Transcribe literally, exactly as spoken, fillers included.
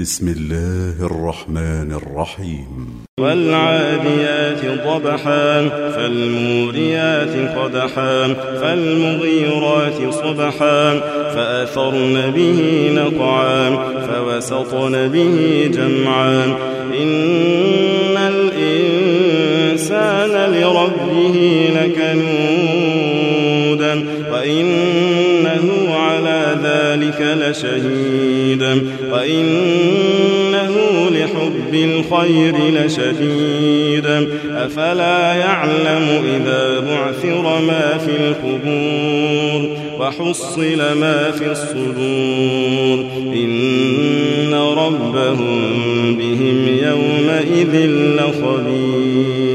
بسم الله الرحمن الرحيم والعاديات ضبحا فالموريات قدحا فالمغيرات صبحا فأثرن به نقعا فوسطن به جمعا إن الإنسان لربه لكنود وإنه على ذلك لشهيد وإنه لحب الخير لشديد أفلا يعلم إذا بعثر ما في القبور وحصل ما في الصدور إن ربهم بهم يومئذ لخبير.